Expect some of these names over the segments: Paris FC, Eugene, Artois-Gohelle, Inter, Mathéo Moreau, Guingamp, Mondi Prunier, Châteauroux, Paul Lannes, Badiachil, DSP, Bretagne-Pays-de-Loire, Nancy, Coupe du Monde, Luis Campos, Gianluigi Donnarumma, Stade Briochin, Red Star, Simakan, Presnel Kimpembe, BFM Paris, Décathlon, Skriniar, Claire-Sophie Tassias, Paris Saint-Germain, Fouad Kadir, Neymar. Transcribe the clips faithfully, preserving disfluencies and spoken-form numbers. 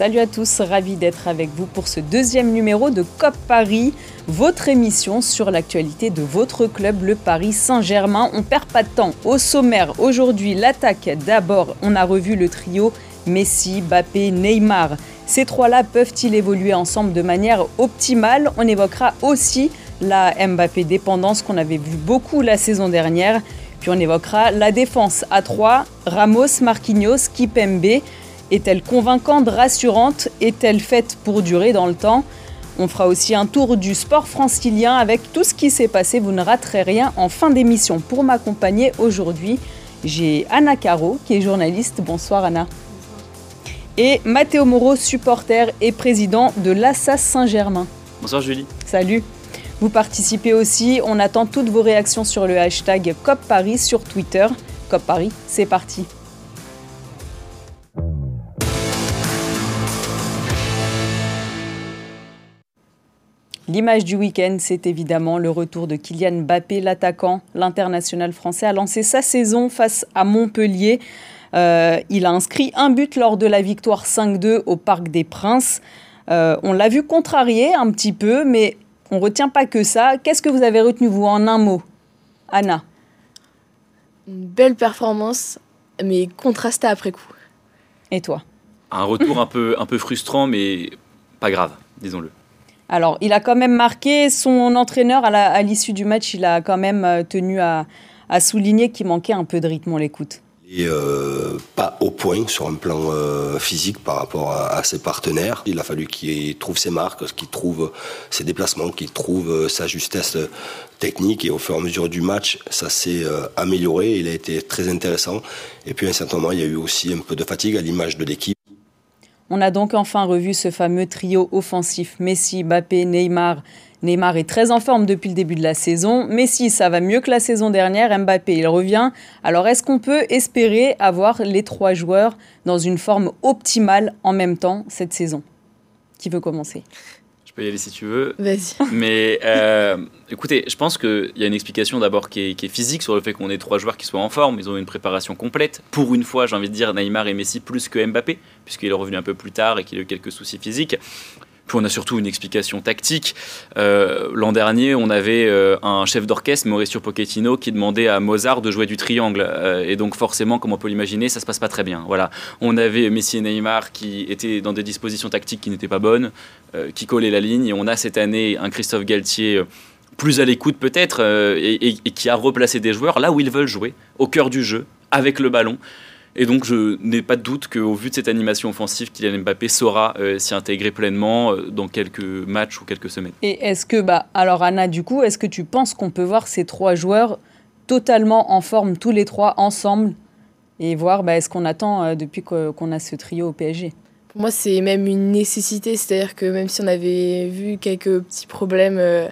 salut à tous, ravi d'être avec vous pour ce deuxième numéro de C O P Paris, votre émission sur l'actualité de votre club, le Paris Saint-Germain. On perd pas de temps, au sommaire aujourd'hui l'attaque. D'abord, on a revu le trio Messi, Mbappé, Neymar. Ces trois-là peuvent-ils évoluer ensemble de manière optimale? On évoquera aussi la Mbappé dépendance qu'on avait vu beaucoup la saison dernière. Puis on évoquera la défense à trois, Ramos, Marquinhos, Kimpembe. Est-elle convaincante, rassurante? Est-elle faite pour durer dans le temps? On fera aussi un tour du sport francilien avec tout ce qui s'est passé. Vous ne raterez rien en fin d'émission. Pour m'accompagner aujourd'hui, j'ai Anna Caro qui est journaliste. Bonsoir Anna. Et Mathéo Moreau, supporter et président de l'A S A S Saint-Germain. Bonsoir Julie. Salut. Vous participez aussi, on attend toutes vos réactions sur le hashtag C O P Paris sur Twitter. C O P Paris, c'est parti. L'image du week-end, c'est évidemment le retour de Kylian Mbappé, l'attaquant. L'international français a lancé sa saison face à Montpellier. Euh, il a inscrit un but lors de la victoire cinq deux au Parc des Princes. Euh, on l'a vu contrarié un petit peu, mais... on ne retient pas que ça. Qu'est-ce que vous avez retenu, vous, en un mot, Anna? Une belle performance, mais contrastée après coup. Et toi? Un retour un, peu, un peu frustrant, mais pas grave, disons-le. Alors, il a quand même marqué. Son entraîneur, à l'issue du match, il a quand même tenu à, à souligner qu'il manquait un peu de rythme. On l'écoute. Et euh, pas au point sur un plan euh, physique par rapport à, à ses partenaires. Il a fallu qu'il trouve ses marques, qu'il trouve ses déplacements, qu'il trouve sa justesse technique. Et au fur et à mesure du match, ça s'est euh, amélioré. Il a été très intéressant. Et puis à un certain moment, il y a eu aussi un peu de fatigue à l'image de l'équipe. On a donc enfin revu ce fameux trio offensif Messi, Mbappé, Neymar. Neymar est très en forme depuis le début de la saison. Messi, ça va mieux que la saison dernière. Mbappé, il revient. Alors, est-ce qu'on peut espérer avoir les trois joueurs dans une forme optimale en même temps cette saison? Qui veut commencer? Je peux y aller si tu veux. Vas-y. Mais euh, écoutez, je pense qu'il y a une explication d'abord qui est, qui est physique sur le fait qu'on ait trois joueurs qui soient en forme. Ils ont une préparation complète. Pour une fois, j'ai envie de dire Neymar et Messi plus que Mbappé, puisqu'il est revenu un peu plus tard et qu'il a eu quelques soucis physiques. Puis on a surtout une explication tactique. Euh, l'an dernier, on avait euh, un chef d'orchestre, Mauricio Pochettino, qui demandait à Mozart de jouer du triangle. Euh, et donc forcément, comme on peut l'imaginer, ça se passe pas très bien. Voilà. On avait Messi et Neymar qui étaient dans des dispositions tactiques qui n'étaient pas bonnes, euh, qui collaient la ligne. Et on a cette année un Christophe Galtier plus à l'écoute peut-être, euh, et, et, et qui a replacé des joueurs là où ils veulent jouer, au cœur du jeu, avec le ballon. Et donc, je n'ai pas de doute qu'au vu de cette animation offensive, Kylian Mbappé saura euh, s'y intégrer pleinement euh, dans quelques matchs ou quelques semaines. Et est-ce que, bah, alors Anna, du coup, est-ce que tu penses qu'on peut voir ces trois joueurs totalement en forme, tous les trois ensemble, et voir bah, est-ce qu'on attend euh, depuis qu'on a ce trio au P S G? Pour moi, c'est même une nécessité. C'est-à-dire que même si on avait vu quelques petits problèmes euh,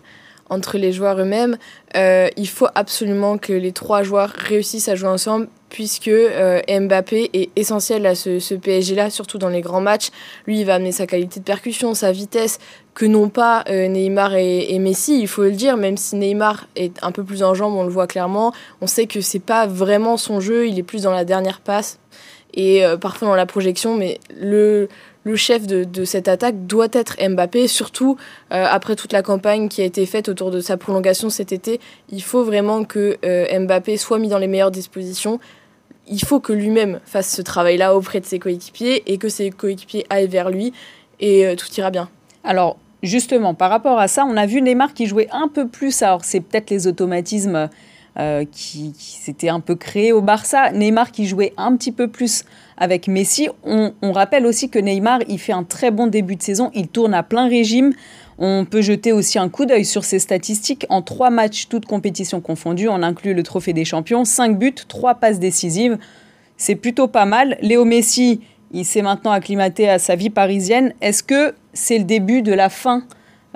entre les joueurs eux-mêmes, euh, il faut absolument que les trois joueurs réussissent à jouer ensemble, puisque euh, Mbappé est essentiel à ce, ce P S G-là, surtout dans les grands matchs. Lui, il va amener sa qualité de percussion, sa vitesse, que n'ont pas euh, Neymar et, et Messi, il faut le dire, même si Neymar est un peu plus en jambes, on le voit clairement. On sait que c'est pas vraiment son jeu, il est plus dans la dernière passe et euh, parfois dans la projection, mais le... le chef de, de cette attaque doit être Mbappé, surtout euh, après toute la campagne qui a été faite autour de sa prolongation cet été. Il faut vraiment que euh, Mbappé soit mis dans les meilleures dispositions. Il faut que lui-même fasse ce travail-là auprès de ses coéquipiers et que ses coéquipiers aillent vers lui et euh, tout ira bien. Alors justement, par rapport à ça, on a vu Neymar qui jouait un peu plus. Alors c'est peut-être les automatismes euh, qui, qui s'étaient un peu créés au Barça. Neymar qui jouait un petit peu plus avec Messi. On, on rappelle aussi que Neymar, il fait un très bon début de saison. Il tourne à plein régime. On peut jeter aussi un coup d'œil sur ses statistiques. En trois matchs, toutes compétitions confondues, on inclut le Trophée des Champions. Cinq buts, trois passes décisives. C'est plutôt pas mal. Léo Messi, il s'est maintenant acclimaté à sa vie parisienne. Est-ce que c'est le début de la fin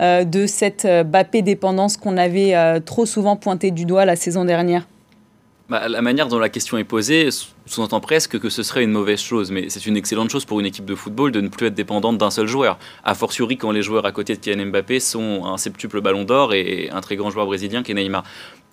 euh, de cette Mbappé-dépendance qu'on avait euh, trop souvent pointée du doigt la saison dernière? Bah, la manière dont la question est posée sous-entend presque que ce serait une mauvaise chose, mais c'est une excellente chose pour une équipe de football de ne plus être dépendante d'un seul joueur, a fortiori quand les joueurs à côté de Kylian Mbappé sont un septuple ballon d'or et un très grand joueur brésilien qui est Neymar.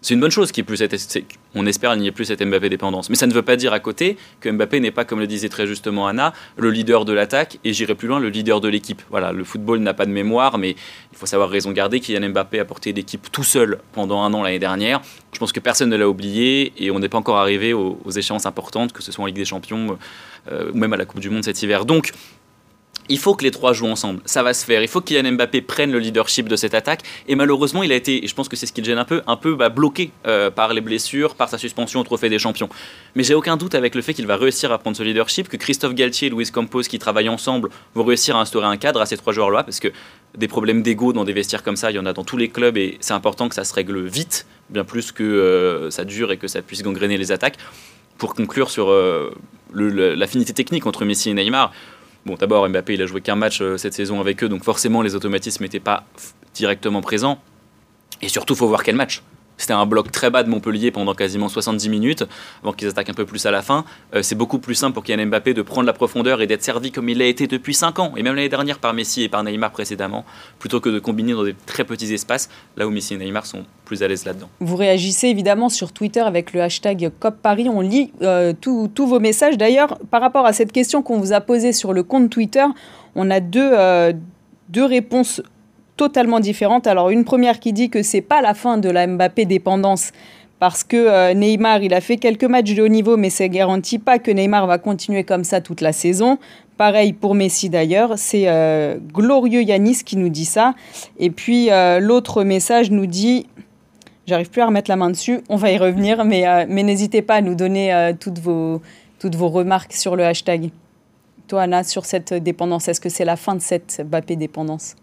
C'est une bonne chose qu'il y ait plus cette, on espère qu'il n'y ait plus cette Mbappé dépendance. Mais ça ne veut pas dire à côté que Mbappé n'est pas, comme le disait très justement Anna, le leader de l'attaque et j'irai plus loin, le leader de l'équipe. Voilà, le football n'a pas de mémoire, mais il faut savoir raison garder. Kylian Mbappé a porté l'équipe tout seul pendant un an l'année dernière. Je pense que personne ne l'a oublié et on n'est pas encore arrivé aux, aux échéances importantes, que ce soit en Ligue des Champions euh, ou même à la Coupe du Monde cet hiver. Donc, il faut que les trois jouent ensemble, ça va se faire. Il faut que Kylian Mbappé prenne le leadership de cette attaque. Et malheureusement, il a été, et je pense que c'est ce qui le gêne un peu, un peu bah, bloqué euh, par les blessures, par sa suspension au Trophée des Champions. Mais j'ai aucun doute avec le fait qu'il va réussir à prendre ce leadership, que Christophe Galtier et Luis Campos, qui travaillent ensemble, vont réussir à instaurer un cadre à ces trois joueurs-là, parce que des problèmes d'ego dans des vestiaires comme ça, il y en a dans tous les clubs, et c'est important que ça se règle vite, bien plus que euh, ça dure et que ça puisse gangréner les attaques. Pour conclure sur euh, le, le, l'affinité technique entre Messi et Neymar, bon, d'abord, Mbappé, il a joué qu'un match euh, cette saison avec eux, donc forcément, les automatismes n'étaient pas f- directement présents. Et surtout, il faut voir quel match. C'était un bloc très bas de Montpellier pendant quasiment soixante-dix minutes, avant qu'ils attaquent un peu plus à la fin. Euh, c'est beaucoup plus simple pour Kylian Mbappé de prendre la profondeur et d'être servi comme il l'a été depuis cinq ans, et même l'année dernière par Messi et par Neymar précédemment, plutôt que de combiner dans des très petits espaces, là où Messi et Neymar sont plus à l'aise là-dedans. Vous réagissez évidemment sur Twitter avec le hashtag COPParis. On lit euh, tous vos messages. D'ailleurs, par rapport à cette question qu'on vous a posée sur le compte Twitter, on a deux, euh, deux réponses totalement différente. Alors une première qui dit que c'est pas la fin de la Mbappé dépendance parce que euh, Neymar, il a fait quelques matchs de haut niveau, mais ça garantit pas que Neymar va continuer comme ça toute la saison. Pareil pour Messi d'ailleurs, c'est euh, Glorieux Yanis qui nous dit ça. Et puis euh, l'autre message nous dit, j'arrive plus à remettre la main dessus, on va y revenir, mais, euh, mais n'hésitez pas à nous donner euh, toutes, vos, toutes vos remarques sur le hashtag. Toi Anna, sur cette dépendance, est-ce que c'est la fin de cette Mbappé dépendance ?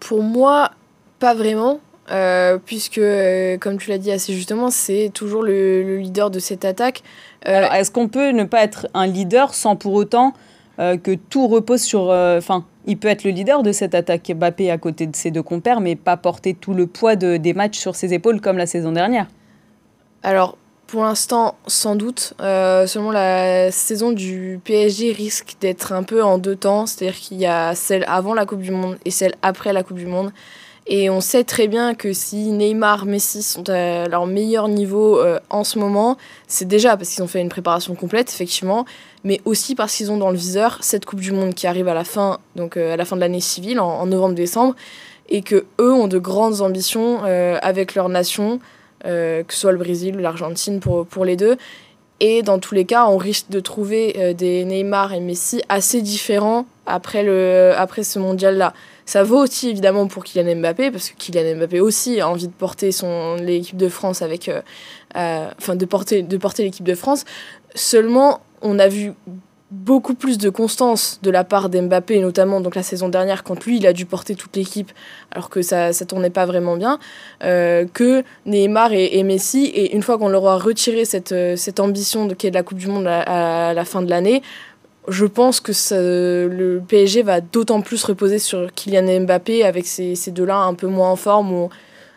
Pour moi, pas vraiment, euh, puisque, euh, comme tu l'as dit assez justement, c'est toujours le, le leader de cette attaque. Euh, Alors, est-ce qu'on peut ne pas être un leader sans pour autant euh, que tout repose sur... Enfin, euh, il peut être le leader de cette attaque, Mbappé, à côté de ses deux compères, mais pas porter tout le poids de, des matchs sur ses épaules comme la saison dernière. Alors, pour l'instant, sans doute. Euh, selon la saison du P S G risque d'être un peu en deux temps, c'est-à-dire qu'il y a celle avant la Coupe du Monde et celle après la Coupe du Monde. Et on sait très bien que si Neymar, Messi sont à leur meilleur niveau euh, en ce moment, c'est déjà parce qu'ils ont fait une préparation complète, effectivement, mais aussi parce qu'ils ont dans le viseur cette Coupe du Monde qui arrive à la fin, donc euh, à la fin de l'année civile, en, en novembre-décembre, et que eux ont de grandes ambitions euh, avec leur nation. Euh, que ce soit le Brésil ou l'Argentine pour, pour les deux. Et dans tous les cas, on risque de trouver euh, des Neymar et Messi assez différents après, le, après ce mondial-là. Ça vaut aussi évidemment pour Kylian Mbappé, parce que Kylian Mbappé aussi a envie de porter son, l'équipe de France avec... Euh, euh, enfin, de porter, de porter l'équipe de France. Seulement, on a vu beaucoup plus de constance de la part d'Mbappé, notamment donc la saison dernière, quand lui, il a dû porter toute l'équipe, alors que ça ça tournait pas vraiment bien, euh, que Neymar et, et Messi. Et une fois qu'on leur aura retiré cette, cette ambition de, qu'est de la Coupe du Monde à, à la fin de l'année, je pense que ça, le P S G va d'autant plus reposer sur Kylian Mbappé, avec ces, ces deux-là un peu moins en forme, ou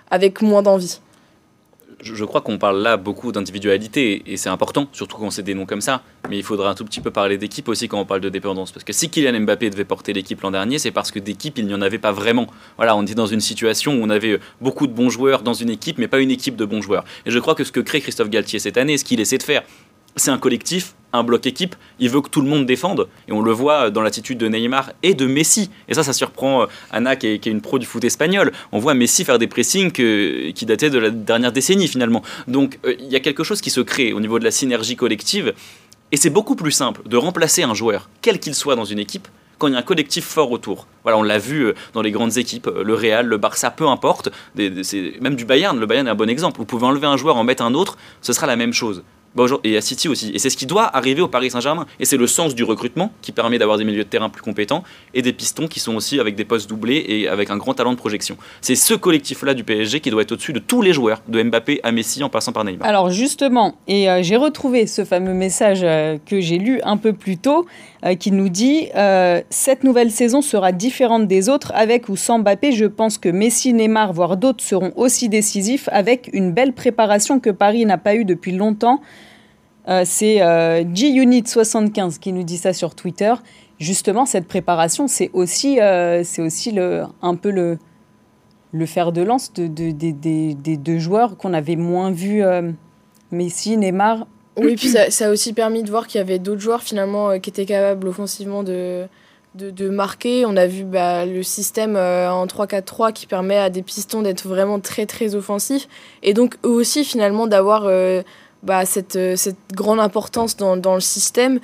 avec moins d'envie. Je crois qu'on parle là beaucoup d'individualité, et c'est important, surtout quand c'est des noms comme ça. Mais il faudra un tout petit peu parler d'équipe aussi quand on parle de dépendance. Parce que si Kylian Mbappé devait porter l'équipe l'an dernier, c'est parce que d'équipe, il n'y en avait pas vraiment. Voilà, on était dans une situation où on avait beaucoup de bons joueurs dans une équipe, mais pas une équipe de bons joueurs. Et je crois que ce que crée Christophe Galtier cette année, ce qu'il essaie de faire, c'est un collectif, un bloc équipe. Il veut que tout le monde défende. Et on le voit dans l'attitude de Neymar et de Messi. Et ça, ça surprend Anna, qui est, qui est une pro du foot espagnol. On voit Messi faire des pressings que, qui dataient de la dernière décennie, finalement. Donc, il euh, y a quelque chose qui se crée au niveau de la synergie collective. Et c'est beaucoup plus simple de remplacer un joueur, quel qu'il soit dans une équipe, quand il y a un collectif fort autour. Voilà, on l'a vu dans les grandes équipes, le Real, le Barça, peu importe. Des, des, c'est, même du Bayern, le Bayern est un bon exemple. Vous pouvez enlever un joueur, en mettre un autre, ce sera la même chose. Et à City aussi. Et c'est ce qui doit arriver au Paris Saint-Germain. Et c'est le sens du recrutement qui permet d'avoir des milieux de terrain plus compétents et des pistons qui sont aussi avec des postes doublés et avec un grand talent de projection. C'est ce collectif-là du P S G qui doit être au-dessus de tous les joueurs, de Mbappé à Messi en passant par Neymar. Alors justement, et euh, j'ai retrouvé ce fameux message euh, que j'ai lu un peu plus tôt, euh, qui nous dit euh, « Cette nouvelle saison sera différente des autres, avec ou sans Mbappé. Je pense que Messi, Neymar, voire d'autres seront aussi décisifs, avec une belle préparation que Paris n'a pas eue depuis longtemps. » Euh, c'est euh, G Unit soixante-quinze qui nous dit ça sur Twitter. Justement, cette préparation, c'est aussi, euh, c'est aussi le, un peu le, le fer de lance de, de, de, de, des deux joueurs qu'on avait moins vus, euh, Messi, Neymar. Oui, puis ça, ça a aussi permis de voir qu'il y avait d'autres joueurs finalement euh, qui étaient capables offensivement de, de, de marquer. On a vu bah, le système euh, en trois quatre trois qui permet à des pistons d'être vraiment très très offensifs. Et donc eux aussi finalement d'avoir euh, bah, cette, euh, cette grande importance dans, dans le système.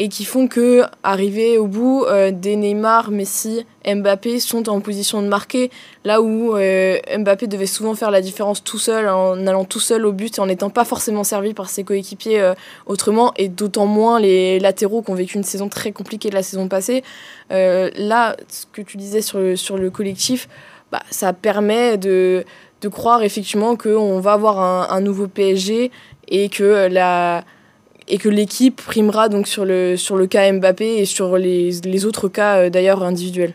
Et qui font que, arrivé au bout, euh, des Neymar, Messi, Mbappé sont en position de marquer. Là où euh, Mbappé devait souvent faire la différence tout seul, en allant tout seul au but et en n'étant pas forcément servi par ses coéquipiers euh, autrement, et d'autant moins les latéraux qui ont vécu une saison très compliquée de la saison passée. Euh, là, ce que tu disais sur le, sur le collectif, bah, ça permet de, de croire effectivement qu'on va avoir un, un nouveau P S G et que la... et que l'équipe primera donc sur le, sur le cas Mbappé et sur les, les autres cas d'ailleurs individuels.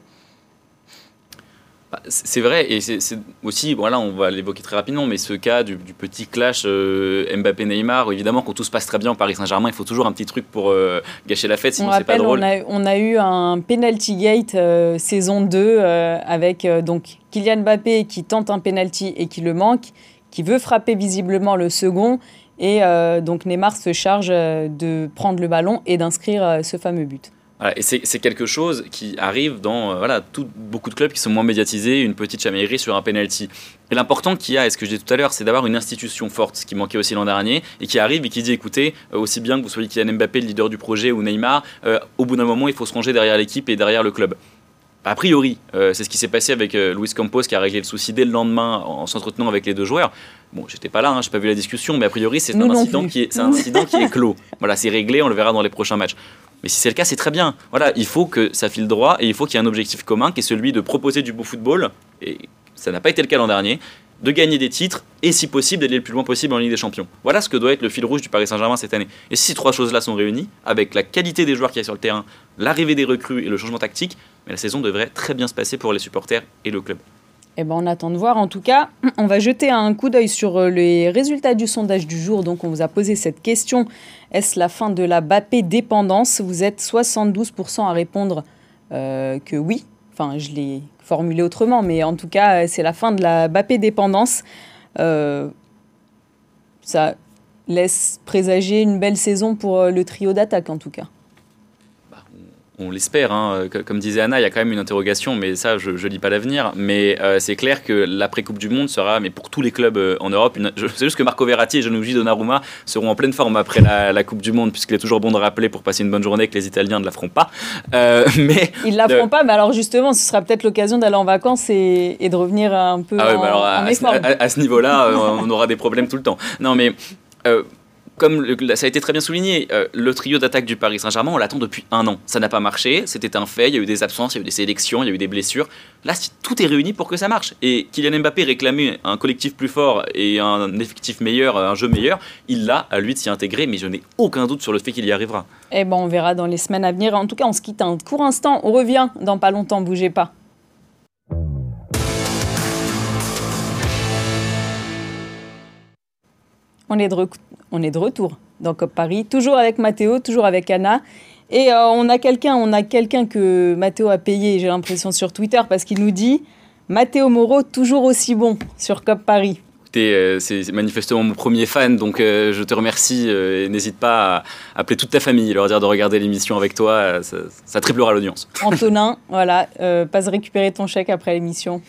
C'est vrai, et c'est, c'est aussi, voilà, on va l'évoquer très rapidement, mais ce cas du, du petit clash euh, Mbappé-Neymar, évidemment, quand tout se passe très bien au Paris Saint-Germain, il faut toujours un petit truc pour euh, gâcher la fête, sinon on c'est rappelle, pas drôle. On a, on a eu un penalty gate euh, saison deux euh, avec euh, donc Kylian Mbappé qui tente un penalty et qui le manque, qui veut frapper visiblement le second. Et euh, donc Neymar se charge de prendre le ballon et d'inscrire ce fameux but. Voilà, et c'est, c'est quelque chose qui arrive dans euh, voilà, tout, beaucoup de clubs qui sont moins médiatisés, une petite chamaillerie sur un penalty. Et l'important qu'il y a, et ce que je disais tout à l'heure, c'est d'avoir une institution forte, ce qui manquait aussi l'an dernier, et qui arrive et qui dit, écoutez, euh, aussi bien que vous soyez Kylian Mbappé, le leader du projet, ou Neymar, euh, au bout d'un moment, il faut se ranger derrière l'équipe et derrière le club. A priori, euh, c'est ce qui s'est passé avec euh, Luis Campos qui a réglé le souci dès le lendemain en, en s'entretenant avec les deux joueurs. Bon, j'étais pas là, hein, j'ai pas vu la discussion, mais a priori, c'est un incident qui est, c'est un incident qui est clos. Voilà, c'est réglé, on le verra dans les prochains matchs. Mais si c'est le cas, c'est très bien. Voilà, il faut que ça file droit et il faut qu'il y ait un objectif commun qui est celui de proposer du beau football, et ça n'a pas été le cas l'an dernier, de gagner des titres et, si possible, d'aller le plus loin possible en Ligue des Champions. Voilà ce que doit être le fil rouge du Paris Saint-Germain cette année. Et si ces trois choses-là sont réunies, avec la qualité des joueurs qu'il y a sur le terrain, l'arrivée des recrues et le changement tactique, mais la saison devrait très bien se passer pour les supporters et le club. Eh ben, on attend de voir. En tout cas, on va jeter un coup d'œil sur les résultats du sondage du jour. Donc, on vous a posé cette question. Est-ce la fin de la Mbappé dépendance ? Vous êtes soixante-douze pour cent à répondre euh, que oui. Enfin, je l'ai formulé autrement, mais en tout cas, c'est la fin de la Mbappé dépendance. Euh, ça laisse présager une belle saison pour le trio d'attaque, en tout cas. On l'espère, hein. Comme disait Anna, il y a quand même une interrogation, mais ça, je ne lis pas l'avenir. Mais euh, c'est clair que l'après-Coupe du Monde sera, mais pour tous les clubs euh, en Europe, une... je... c'est juste que Marco Verratti et Gianluigi Donnarumma seront en pleine forme après la, la Coupe du Monde, puisqu'il est toujours bon de rappeler pour passer une bonne journée que les Italiens ne la feront pas. Euh, mais... Ils ne la feront euh... pas, mais alors justement, ce sera peut-être l'occasion d'aller en vacances et, et de revenir un peu ah en, ouais, bah alors, en à, à, à, à ce niveau-là, euh, on aura des problèmes tout le temps. Non, mais... Euh... Comme le, ça a été très bien souligné, euh, le trio d'attaque du Paris Saint-Germain, on l'attend depuis un an. Ça n'a pas marché, c'était un fait, il y a eu des absences, il y a eu des sélections, il y a eu des blessures. Là, tout est réuni pour que ça marche. Et Kylian Mbappé réclamait un collectif plus fort et un effectif meilleur, un jeu meilleur. Il l'a, à lui de s'y intégrer, mais je n'ai aucun doute sur le fait qu'il y arrivera. Eh ben, on verra dans les semaines à venir. En tout cas, on se quitte un court instant. On revient dans pas longtemps, bougez pas. On est de rec... On est de retour dans Cop Paris, toujours avec Mathéo, toujours avec Anna. Et euh, on a quelqu'un, on a quelqu'un que Mathéo a payé, j'ai l'impression, sur Twitter, parce qu'il nous dit « Mathéo Moreau, toujours aussi bon sur Cop Paris ». C'est manifestement mon premier fan, donc euh, je te remercie euh, et n'hésite pas à appeler toute ta famille et leur dire de regarder l'émission avec toi, ça, ça triplera l'audience. Antonin, voilà, euh, passe récupérer ton chèque après l'émission.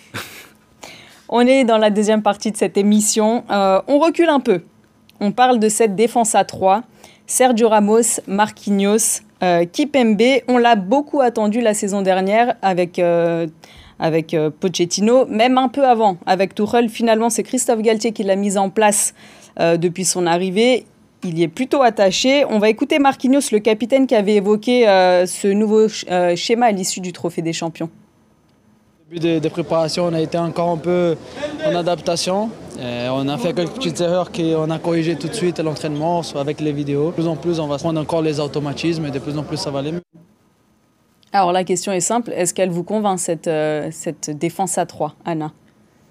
On est dans la deuxième partie de cette émission, euh, on recule un peu. On parle de cette défense à trois, Sergio Ramos, Marquinhos, euh, Kimpembe. On l'a beaucoup attendu la saison dernière avec, euh, avec euh, Pochettino, même un peu avant avec Tuchel. Finalement, c'est Christophe Galtier qui l'a mise en place euh, depuis son arrivée. Il y est plutôt attaché. On va écouter Marquinhos, le capitaine qui avait évoqué euh, ce nouveau ch- euh, schéma à l'issue du Trophée des Champions. Au début des préparations, on a été encore un peu en adaptation. Et on a fait quelques petites erreurs qu'on a corrigées tout de suite à l'entraînement, soit avec les vidéos. De plus en plus, on va prendre encore les automatismes et de plus en plus, ça va aller mieux. Alors la question est simple, est-ce qu'elle vous convainc cette, euh, cette défense à trois, Anna ?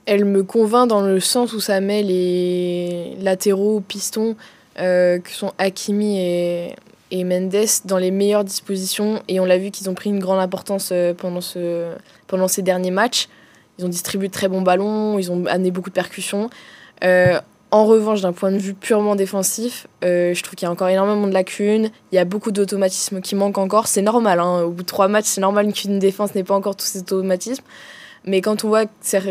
Elle me convainc dans le sens où ça met les latéraux, pistons, euh, que sont Hakimi et... et Mendes dans les meilleures dispositions, et on l'a vu qu'ils ont pris une grande importance pendant, ce, pendant ces derniers matchs. Ils ont distribué de très bons ballons, ils ont amené beaucoup de percussions. Euh, en revanche, d'un point de vue purement défensif, euh, je trouve qu'il y a encore énormément de lacunes. Il y a beaucoup d'automatismes qui manquent encore. C'est normal, hein, au bout de trois matchs, c'est normal qu'une défense n'ait pas encore tous ces automatismes. Mais quand on voit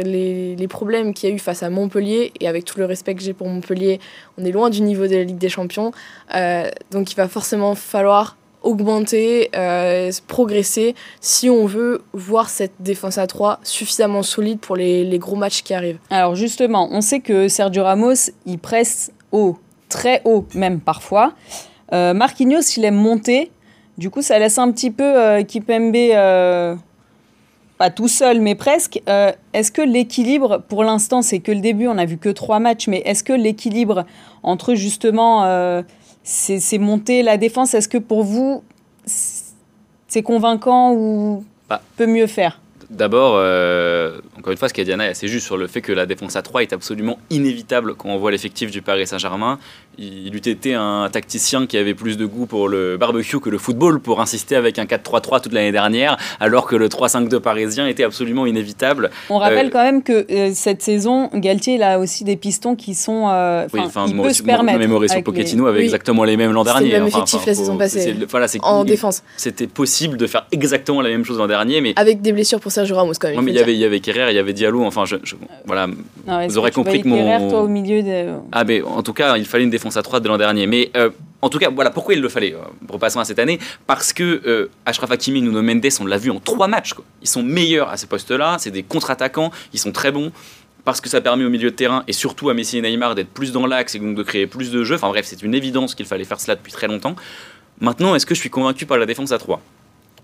les, les problèmes qu'il y a eu face à Montpellier, et avec tout le respect que j'ai pour Montpellier, on est loin du niveau de la Ligue des Champions. Euh, donc il va forcément falloir augmenter, euh, progresser, si on veut voir cette défense à trois suffisamment solide pour les, les gros matchs qui arrivent. Alors justement, on sait que Sergio Ramos, il presse haut, très haut même parfois. Euh, Marquinhos, il aime monter. Du coup, ça laisse un petit peu euh, Kimpembe, euh, pas tout seul, mais presque. Euh, est-ce que l'équilibre, pour l'instant, c'est que le début, on n'a vu que trois matchs, mais est-ce que l'équilibre entre justement... Euh, C'est, c'est monter la défense. Est-ce que pour vous, c'est convaincant ou bah, peut mieux faire ? D'abord, euh, encore une fois, ce qu'a dit Anna est assez juste sur le fait que la défense à trois est absolument inévitable quand on voit l'effectif du Paris Saint-Germain. Il eût été un tacticien qui avait plus de goût pour le barbecue que le football pour insister avec un quatre trois trois toute l'année dernière, alors que le trois cinq deux parisien était absolument inévitable. On rappelle euh, quand même que euh, cette saison, Galtier il a aussi des pistons qui sont... Euh, oui, il Mauricio, peut se permettre... Mais Mauricio avec Pochettino les... avait oui. exactement les mêmes l'an c'était dernier. C'était le même effectif enfin, la faut, saison passée, c'est, voilà, c'est, en il, défense. C'était possible de faire exactement la même chose l'an dernier. Mais... Avec des blessures pour Sergio Ramos quand même. Non, mais il y avait, y avait Kerrer, il y avait Diallo, enfin je, je, voilà, non, vous aurez que compris que mon... Kerrer, toi, au milieu de... Ah mais en tout cas, il fallait une défense à trois de l'an dernier, mais... Euh... En tout cas, voilà pourquoi il le fallait. Repassons à cette année, parce que euh, Ashraf Hakimi et Nuno Mendes, on l'a vu en trois matchs. Quoi. Ils sont meilleurs à ces postes-là, c'est des contre-attaquants, ils sont très bons, parce que ça permet au milieu de terrain, et surtout à Messi et Neymar, d'être plus dans l'axe et donc de créer plus de jeux. Enfin bref, c'est une évidence qu'il fallait faire cela depuis très longtemps. Maintenant, est-ce que je suis convaincu par la défense à trois ?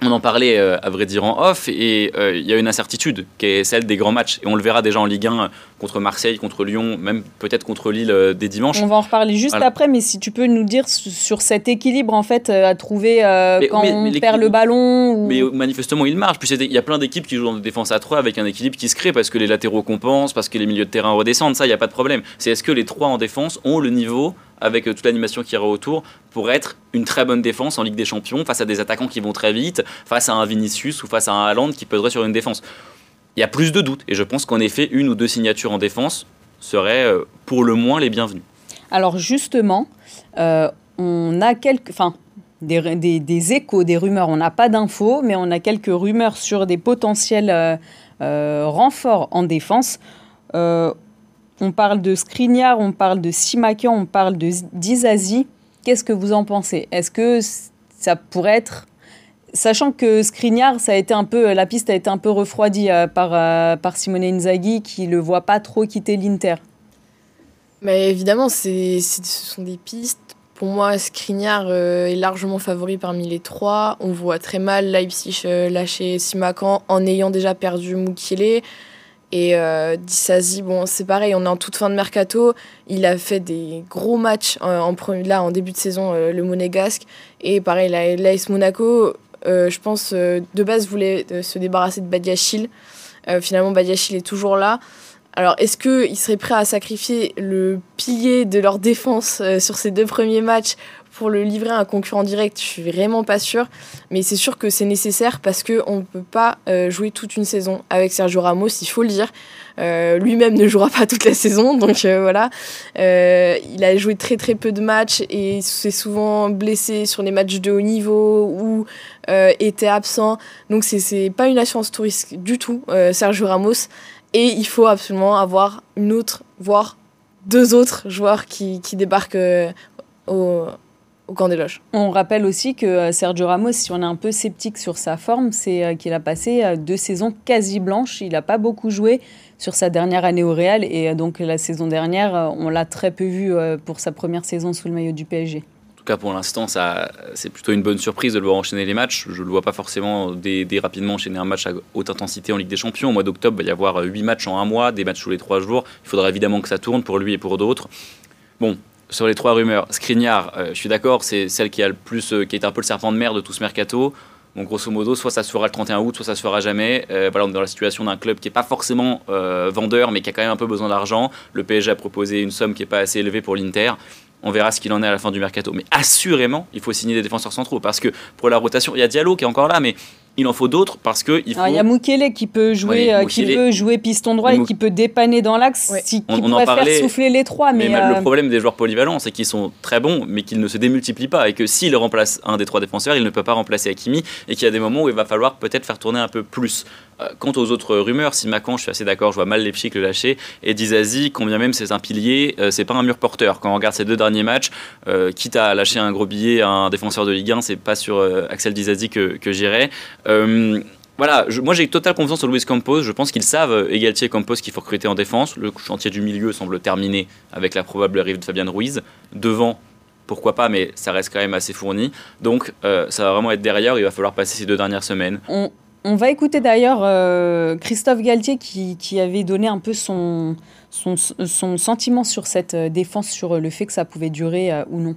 On en parlait, euh, à vrai dire, en off, et il euh, y a une incertitude qui est celle des grands matchs. Et on le verra déjà en Ligue un, euh, contre Marseille, contre Lyon, même peut-être contre Lille euh, dès dimanche. On va en reparler juste voilà. après, mais si tu peux nous dire sur cet équilibre en fait, euh, à trouver euh, mais, quand mais, on perd le ballon. Ou... Mais manifestement, il marche. Puis il y a plein d'équipes qui jouent en défense à trois avec un équilibre qui se crée parce que les latéraux compensent, parce que les milieux de terrain redescendent. Ça, il n'y a pas de problème. C'est est-ce que les trois en défense ont le niveau avec toute l'animation qu'il y aura autour, pour être une très bonne défense en Ligue des Champions, face à des attaquants qui vont très vite, face à un Vinicius ou face à un Haaland qui peserait sur une défense. Il y a plus de doutes, et je pense qu'en effet, une ou deux signatures en défense seraient pour le moins les bienvenues. Alors justement, euh, on a quelques, enfin, des, des, des échos, des rumeurs, on n'a pas d'infos, mais on a quelques rumeurs sur des potentiels euh, euh, renforts en défense. Euh, On parle de Skriniar, on parle de Simakan, on parle de Disasi. Qu'est-ce que vous en pensez ? Est-ce que ça pourrait être... Sachant que Skriniar, ça a été un peu, la piste a été un peu refroidie par, par Simone Inzaghi, qui ne le voit pas trop quitter l'Inter. Mais évidemment, c'est, c'est, ce sont des pistes. Pour moi, Skriniar est largement favori parmi les trois. On voit très mal Leipzig lâcher Simakan en ayant déjà perdu Mukiele. Et euh, Disasi, bon, c'est pareil, on est en toute fin de mercato. Il a fait des gros matchs en, en, là, en début de saison, euh, le Monégasque. Et pareil, la, l'A S Monaco, euh, je pense, euh, de base, voulait euh, se débarrasser de Badiachil. Euh, finalement, Badiachil est toujours là. Alors, est-ce qu'ils seraient prêts à sacrifier le pilier de leur défense euh, sur ces deux premiers matchs pour le livrer à un concurrent direct ? Je suis vraiment pas sûre. Mais c'est sûr que c'est nécessaire parce qu'on ne peut pas euh, jouer toute une saison avec Sergio Ramos, il faut le dire. Euh, lui-même ne jouera pas toute la saison, donc euh, voilà. Euh, il a joué très très peu de matchs et s'est souvent blessé sur les matchs de haut niveau ou euh, était absent. Donc c'est, c'est pas une assurance tout risque du tout, euh, Sergio Ramos. Et il faut absolument avoir une autre, voire deux autres joueurs qui, qui débarquent euh, au... au camp des loges. On rappelle aussi que Sergio Ramos, si on est un peu sceptique sur sa forme, c'est qu'il a passé deux saisons quasi blanches. Il n'a pas beaucoup joué sur sa dernière année au Real. Et donc la saison dernière, on l'a très peu vu pour sa première saison sous le maillot du P S G. En tout cas, pour l'instant, ça, c'est plutôt une bonne surprise de le voir enchaîner les matchs. Je ne le vois pas forcément dès, dès rapidement enchaîner un match à haute intensité en Ligue des Champions. Au mois d'octobre, il va y avoir huit matchs en un mois, des matchs tous les trois jours. Il faudra évidemment que ça tourne pour lui et pour d'autres. Bon. Sur les trois rumeurs, Skriniar, euh, je suis d'accord, c'est celle qui a le plus, euh, qui est un peu le serpent de mer de tout ce mercato. Donc grosso modo, soit ça se fera le trente et un août, soit ça se fera jamais. Euh, voilà, on est dans la situation d'un club qui n'est pas forcément euh, vendeur, mais qui a quand même un peu besoin d'argent. Le P S G a proposé une somme qui n'est pas assez élevée pour l'Inter. On verra ce qu'il en est à la fin du mercato. Mais assurément, il faut signer des défenseurs centraux parce que pour la rotation, il y a Diallo qui est encore là, mais il en faut d'autres parce que il faut... Alors, y a Mukiele qui peut jouer, ouais, Mukiele, qui peut jouer piston droit Muk... et qui peut dépanner dans l'axe, ouais. si, qui on, pourrait on en parlait, faire souffler les trois. Mais, mais euh... le problème des joueurs polyvalents, c'est qu'ils sont très bons, mais qu'ils ne se démultiplient pas et que s'il remplace un des trois défenseurs, il ne peut pas remplacer Hakimi et qu'il y a des moments où il va falloir peut-être faire tourner un peu plus. Quant aux autres rumeurs, Simakan, je suis assez d'accord, je vois mal Leipzig le lâcher. Et Disasi, combien même c'est un pilier, euh, c'est pas un mur porteur. Quand on regarde ces deux derniers matchs, euh, quitte à lâcher un gros billet à un défenseur de Ligue un, c'est pas sur euh, Axel Disasi que, que j'irai. Euh, voilà, je, moi j'ai totale confiance en Luis Campos. Je pense qu'ils savent, et Galtier et Campos, qu'il faut recruter en défense. Le chantier du milieu semble terminé avec la probable arrivée de Fabian Ruiz. Devant, pourquoi pas, mais ça reste quand même assez fourni. Donc euh, ça va vraiment être derrière, il va falloir passer ces deux dernières semaines. On... On va écouter d'ailleurs euh, Christophe Galtier qui, qui avait donné un peu son, son, son sentiment sur cette défense, sur le fait que ça pouvait durer euh, ou non.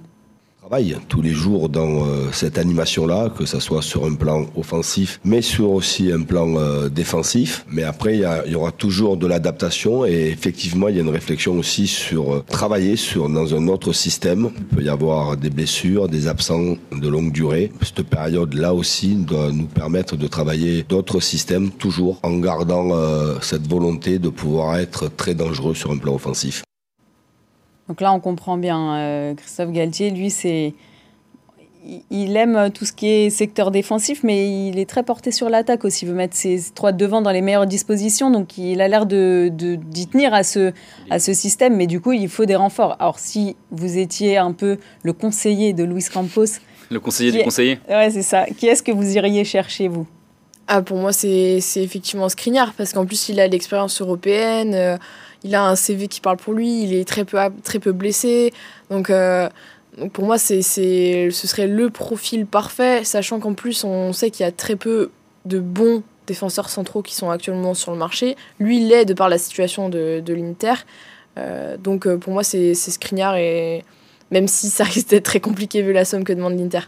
On travaille tous les jours dans euh, cette animation-là, que ce soit sur un plan offensif, mais sur aussi un plan euh, défensif. Mais après, il y, y aura toujours de l'adaptation et effectivement, il y a une réflexion aussi sur euh, travailler sur, dans un autre système. Il peut y avoir des blessures, des absents de longue durée. Cette période-là aussi doit nous permettre de travailler d'autres systèmes, toujours en gardant euh, cette volonté de pouvoir être très dangereux sur un plan offensif. Donc là, on comprend bien. Euh, Christophe Galtier, lui, c'est... il aime tout ce qui est secteur défensif, mais il est très porté sur l'attaque aussi. Il veut mettre ses trois devant dans les meilleures dispositions. Donc, il a l'air de, de, d'y tenir à ce, à ce système. Mais du coup, il faut des renforts. Alors, si vous étiez un peu le conseiller de Luis Campos... Le conseiller qui... du conseiller. Ouais, c'est ça. Qui est-ce que vous iriez chercher, vous ? Ah, pour moi, c'est, c'est effectivement Skriniar. Parce qu'en plus, il a l'expérience européenne... Euh... Il a un C V qui parle pour lui, il est très peu, très peu blessé. Donc, euh, donc pour moi, c'est, c'est, ce serait le profil parfait, sachant qu'en plus, on sait qu'il y a très peu de bons défenseurs centraux qui sont actuellement sur le marché. Lui, il l'est de par la situation de, de l'Inter. Euh, donc pour moi, c'est, c'est Skriniar, et même si ça risque d'être très compliqué vu la somme que demande l'Inter.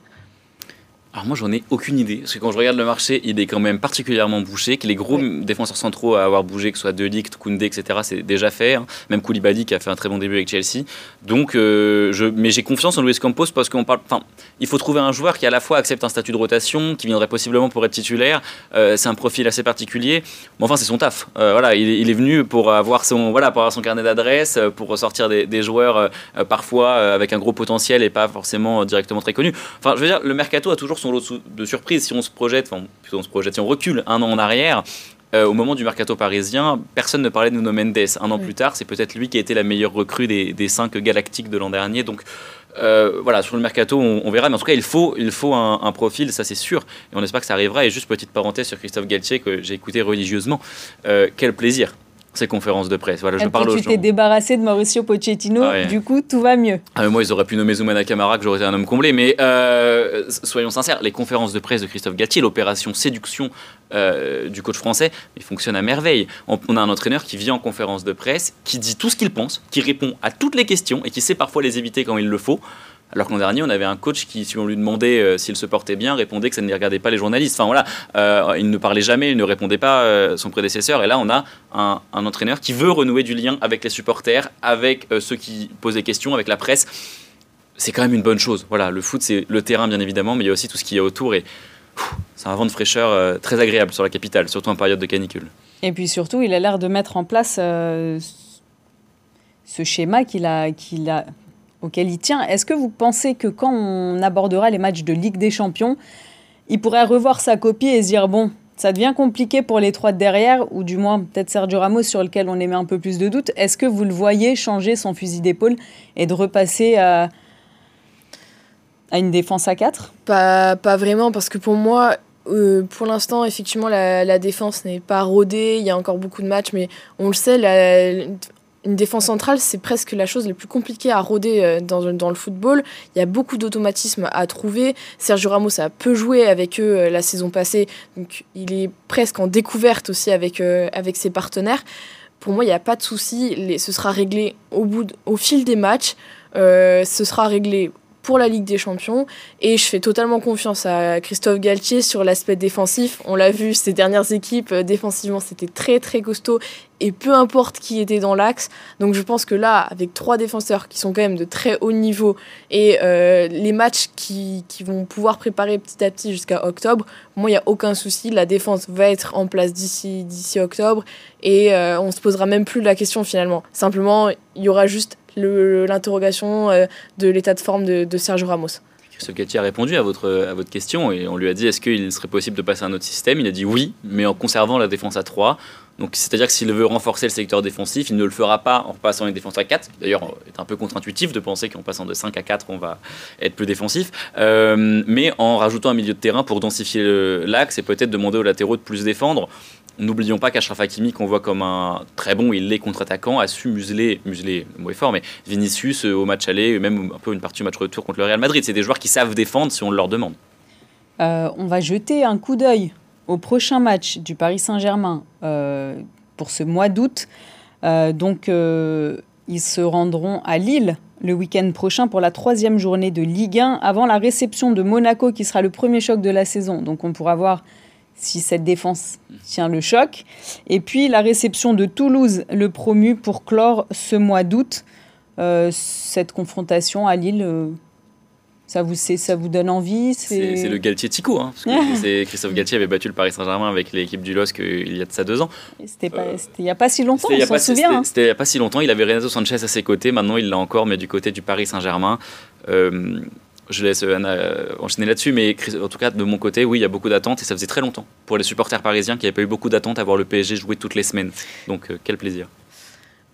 Alors moi, j'en ai aucune idée, parce que quand je regarde le marché, il est quand même particulièrement bouché, que les gros oui. défenseurs centraux à avoir bougé, que ce soit De Ligt, Koundé, et cetera, c'est déjà fait, hein. Même Koulibaly qui a fait un très bon début avec Chelsea. Donc, euh, je, mais j'ai confiance en Luis Campos parce qu'on parle, enfin, il faut trouver un joueur qui à la fois accepte un statut de rotation, qui viendrait possiblement pour être titulaire. Euh, c'est un profil assez particulier, mais enfin c'est son taf. Euh, voilà, il, il est venu pour avoir son, voilà, pour avoir son carnet d'adresses, pour ressortir des, des joueurs euh, parfois euh, avec un gros potentiel et pas forcément euh, directement très connus. Enfin, je veux dire, le mercato a toujours son lot de surprises. Si on se projette, enfin, plutôt on se projette, si on recule un an en arrière, euh, au moment du mercato parisien, personne ne parlait de Nuno Mendes. Un an oui. plus tard, c'est peut-être lui qui a été la meilleure recrue des, des cinq galactiques de l'an dernier. Donc euh, voilà, sur le mercato, on, on verra. Mais en tout cas, il faut, il faut un, un profil, ça c'est sûr. Et on espère que ça arrivera. Et juste petite parenthèse sur Christophe Galtier que j'ai écouté religieusement. Euh, quel plaisir ces conférences de presse. Voilà, je parle aux gens. Tu t'es débarrassé de Mauricio Pochettino, ah ouais. du coup, tout va mieux. Ah, moi, ils auraient pu nommer Zoumana Camara, que j'aurais été un homme comblé, mais euh, soyons sincères, les conférences de presse de Christophe Galtier, l'opération séduction euh, du coach français, il fonctionne à merveille. On, on a un entraîneur qui vient en conférence de presse, qui dit tout ce qu'il pense, qui répond à toutes les questions et qui sait parfois les éviter quand il le faut. Alors qu'en dernier, on avait un coach qui, si on lui demandait euh, s'il se portait bien, répondait que ça ne regardait pas les journalistes. Enfin voilà, euh, il ne parlait jamais, il ne répondait pas euh, son prédécesseur. Et là, on a un, un entraîneur qui veut renouer du lien avec les supporters, avec euh, ceux qui posent des questions, avec la presse. C'est quand même une bonne chose. Voilà, le foot, c'est le terrain, bien évidemment, mais il y a aussi tout ce qu'il y a autour. Et pff, c'est un vent de fraîcheur euh, très agréable sur la capitale, surtout en période de canicule. Et puis surtout, il a l'air de mettre en place euh, ce schéma qu'il a... Qu'il a... auquel il tient. Est-ce que vous pensez que quand on abordera les matchs de Ligue des Champions, il pourrait revoir sa copie et se dire « bon, ça devient compliqué pour les trois de derrière » ou du moins peut-être Sergio Ramos sur lequel on émet un peu plus de doutes. Est-ce que vous le voyez changer son fusil d'épaule et de repasser à, à une défense à quatre ? Pas, pas vraiment, parce que pour moi... Euh, pour l'instant, effectivement, la, la défense n'est pas rodée. Il y a encore beaucoup de matchs, mais on le sait, la... une défense centrale, c'est presque la chose la plus compliquée à roder dans, dans le football. Il y a beaucoup d'automatisme à trouver. Sergio Ramos a peu joué avec eux la saison passée. Donc, il est presque en découverte aussi avec, euh, avec ses partenaires. Pour moi, il n'y a pas de souci. Les, ce sera réglé au, bout de, au fil des matchs. Euh, ce sera réglé pour la Ligue des Champions. Et je fais totalement confiance à Christophe Galtier sur l'aspect défensif. On l'a vu, ces dernières équipes, défensivement, c'était très très costaud. Et peu importe qui était dans l'axe. Donc je pense que là, avec trois défenseurs qui sont quand même de très haut niveau et euh, les matchs qui, qui vont pouvoir préparer petit à petit jusqu'à octobre, moi, il n'y a aucun souci. La défense va être en place d'ici, d'ici octobre et euh, on ne se posera même plus la question finalement. Simplement, il y aura juste le, l'interrogation euh, de l'état de forme de, de Sergio Ramos. Christophe Galtier a répondu à votre, à votre question et on lui a dit est-ce qu'il serait possible de passer à un autre système. Il a dit oui, mais en conservant la défense à trois. Donc, c'est-à-dire que s'il veut renforcer le secteur défensif, il ne le fera pas en passant une défense à quatre. D'ailleurs, c'est un peu contre-intuitif de penser qu'en passant de cinq à quatre, on va être plus défensif. Euh, mais en rajoutant un milieu de terrain pour densifier le, l'axe et peut-être demander aux latéraux de plus défendre. N'oublions pas qu'Ashraf Hakimi, qu'on voit comme un très bon, il est contre-attaquant, a su museler, museler, le mot est fort, mais Vinicius au match aller, même un peu une partie du match retour contre le Real Madrid. C'est des joueurs qui savent défendre si on leur demande. Euh, on va jeter un coup d'œil au prochain match du Paris Saint-Germain euh, pour ce mois d'août. Euh, donc, euh, ils se rendront à Lille le week-end prochain pour la troisième journée de Ligue un avant la réception de Monaco qui sera le premier choc de la saison. Donc, on pourra voir si cette défense tient le choc. Et puis, la réception de Toulouse, le promu, pour clore ce mois d'août. Euh, cette confrontation à Lille... Euh Ça vous, c'est, ça vous donne envie? C'est, c'est, c'est le Galtier-Tico. Hein, parce que c'est, Christophe Galtier avait battu le Paris Saint-Germain avec l'équipe du L O S C il y a de ça deux ans. C'était euh, il n'y a pas si longtemps, on s'en souvient. C'était, hein. c'était il n'y a pas si longtemps. Il avait Renato Sanchez à ses côtés. Maintenant, il l'a encore, mais du côté du Paris Saint-Germain. Euh, je laisse Anna enchaîner là-dessus. Mais en tout cas, de mon côté, oui, il y a beaucoup d'attentes. Et ça faisait très longtemps pour les supporters parisiens qui n'avaient pas eu beaucoup d'attentes à voir le P S G jouer toutes les semaines. Donc, euh, quel plaisir.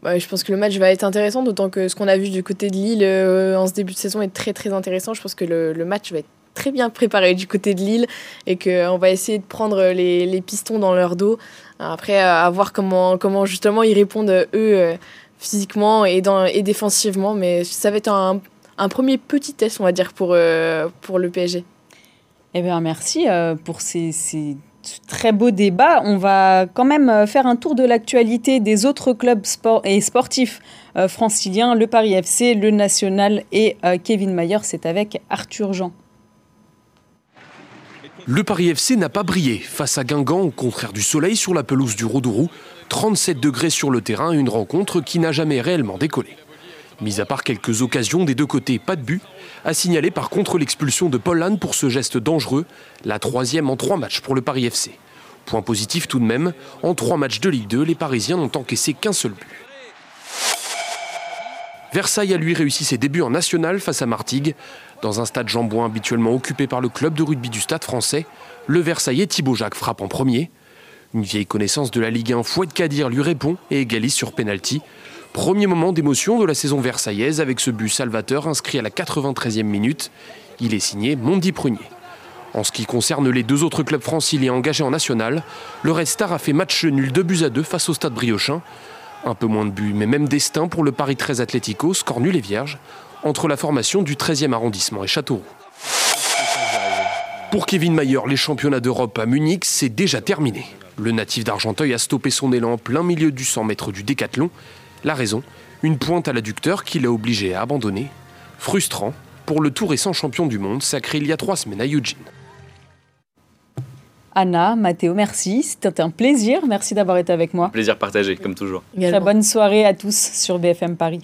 Ouais, je pense que le match va être intéressant, d'autant que ce qu'on a vu du côté de Lille euh, en ce début de saison est très très intéressant. Je pense que le, le match va être très bien préparé du côté de Lille et qu'on va essayer de prendre les, les pistons dans leur dos. Après, à voir comment, comment justement ils répondent eux euh, physiquement et, dans, et défensivement. Mais ça va être un, un premier petit test, on va dire, pour, euh, pour le P S G. Eh bien, merci euh, pour ces... ces... très beau débat. On va quand même faire un tour de l'actualité des autres clubs sport et sportifs euh, franciliens, le Paris F C, le National et euh, Kevin Mayer. C'est avec Arthur Jean. Le Paris F C n'a pas brillé face à Guingamp, au contraire du soleil sur la pelouse du Rodourou. trente-sept degrés sur le terrain, une rencontre qui n'a jamais réellement décollé. Mis à part quelques occasions des deux côtés, pas de but. A signaler par contre l'expulsion de Paul Lannes pour ce geste dangereux, la troisième en trois matchs pour le Paris F C. Point positif tout de même, en trois matchs de Ligue deux, les Parisiens n'ont encaissé qu'un seul but. Versailles a lui réussi ses débuts en national face à Martigues. Dans un stade jambouin habituellement occupé par le club de rugby du Stade français, le Versaillais Thibaut Jacques frappe en premier. Une vieille connaissance de la Ligue un, Fouad Kadir lui répond et égalise sur pénalty. Premier moment d'émotion de la saison versaillaise avec ce but salvateur inscrit à la quatre-vingt-treizième minute. Il est signé Mondi Prunier. En ce qui concerne les deux autres clubs franciliens engagés en national, le Red Star a fait match nul deux buts à deux face au Stade Briochin. Un peu moins de buts, mais même destin pour le Paris treize Atlético, score nul et vierge, entre la formation du treizième arrondissement et Châteauroux. Pour Kevin Mayer, les championnats d'Europe à Munich, c'est déjà terminé. Le natif d'Argenteuil a stoppé son élan en plein milieu du cent mètres du décathlon. La raison, une pointe à l'adducteur qui l'a obligé à abandonner. Frustrant pour le tout récent champion du monde, sacré il y a trois semaines à Eugene. Anna, Mathéo, merci. C'était un plaisir. Merci d'avoir été avec moi. Plaisir partagé, comme toujours. Très bonne soirée à tous sur B F M Paris.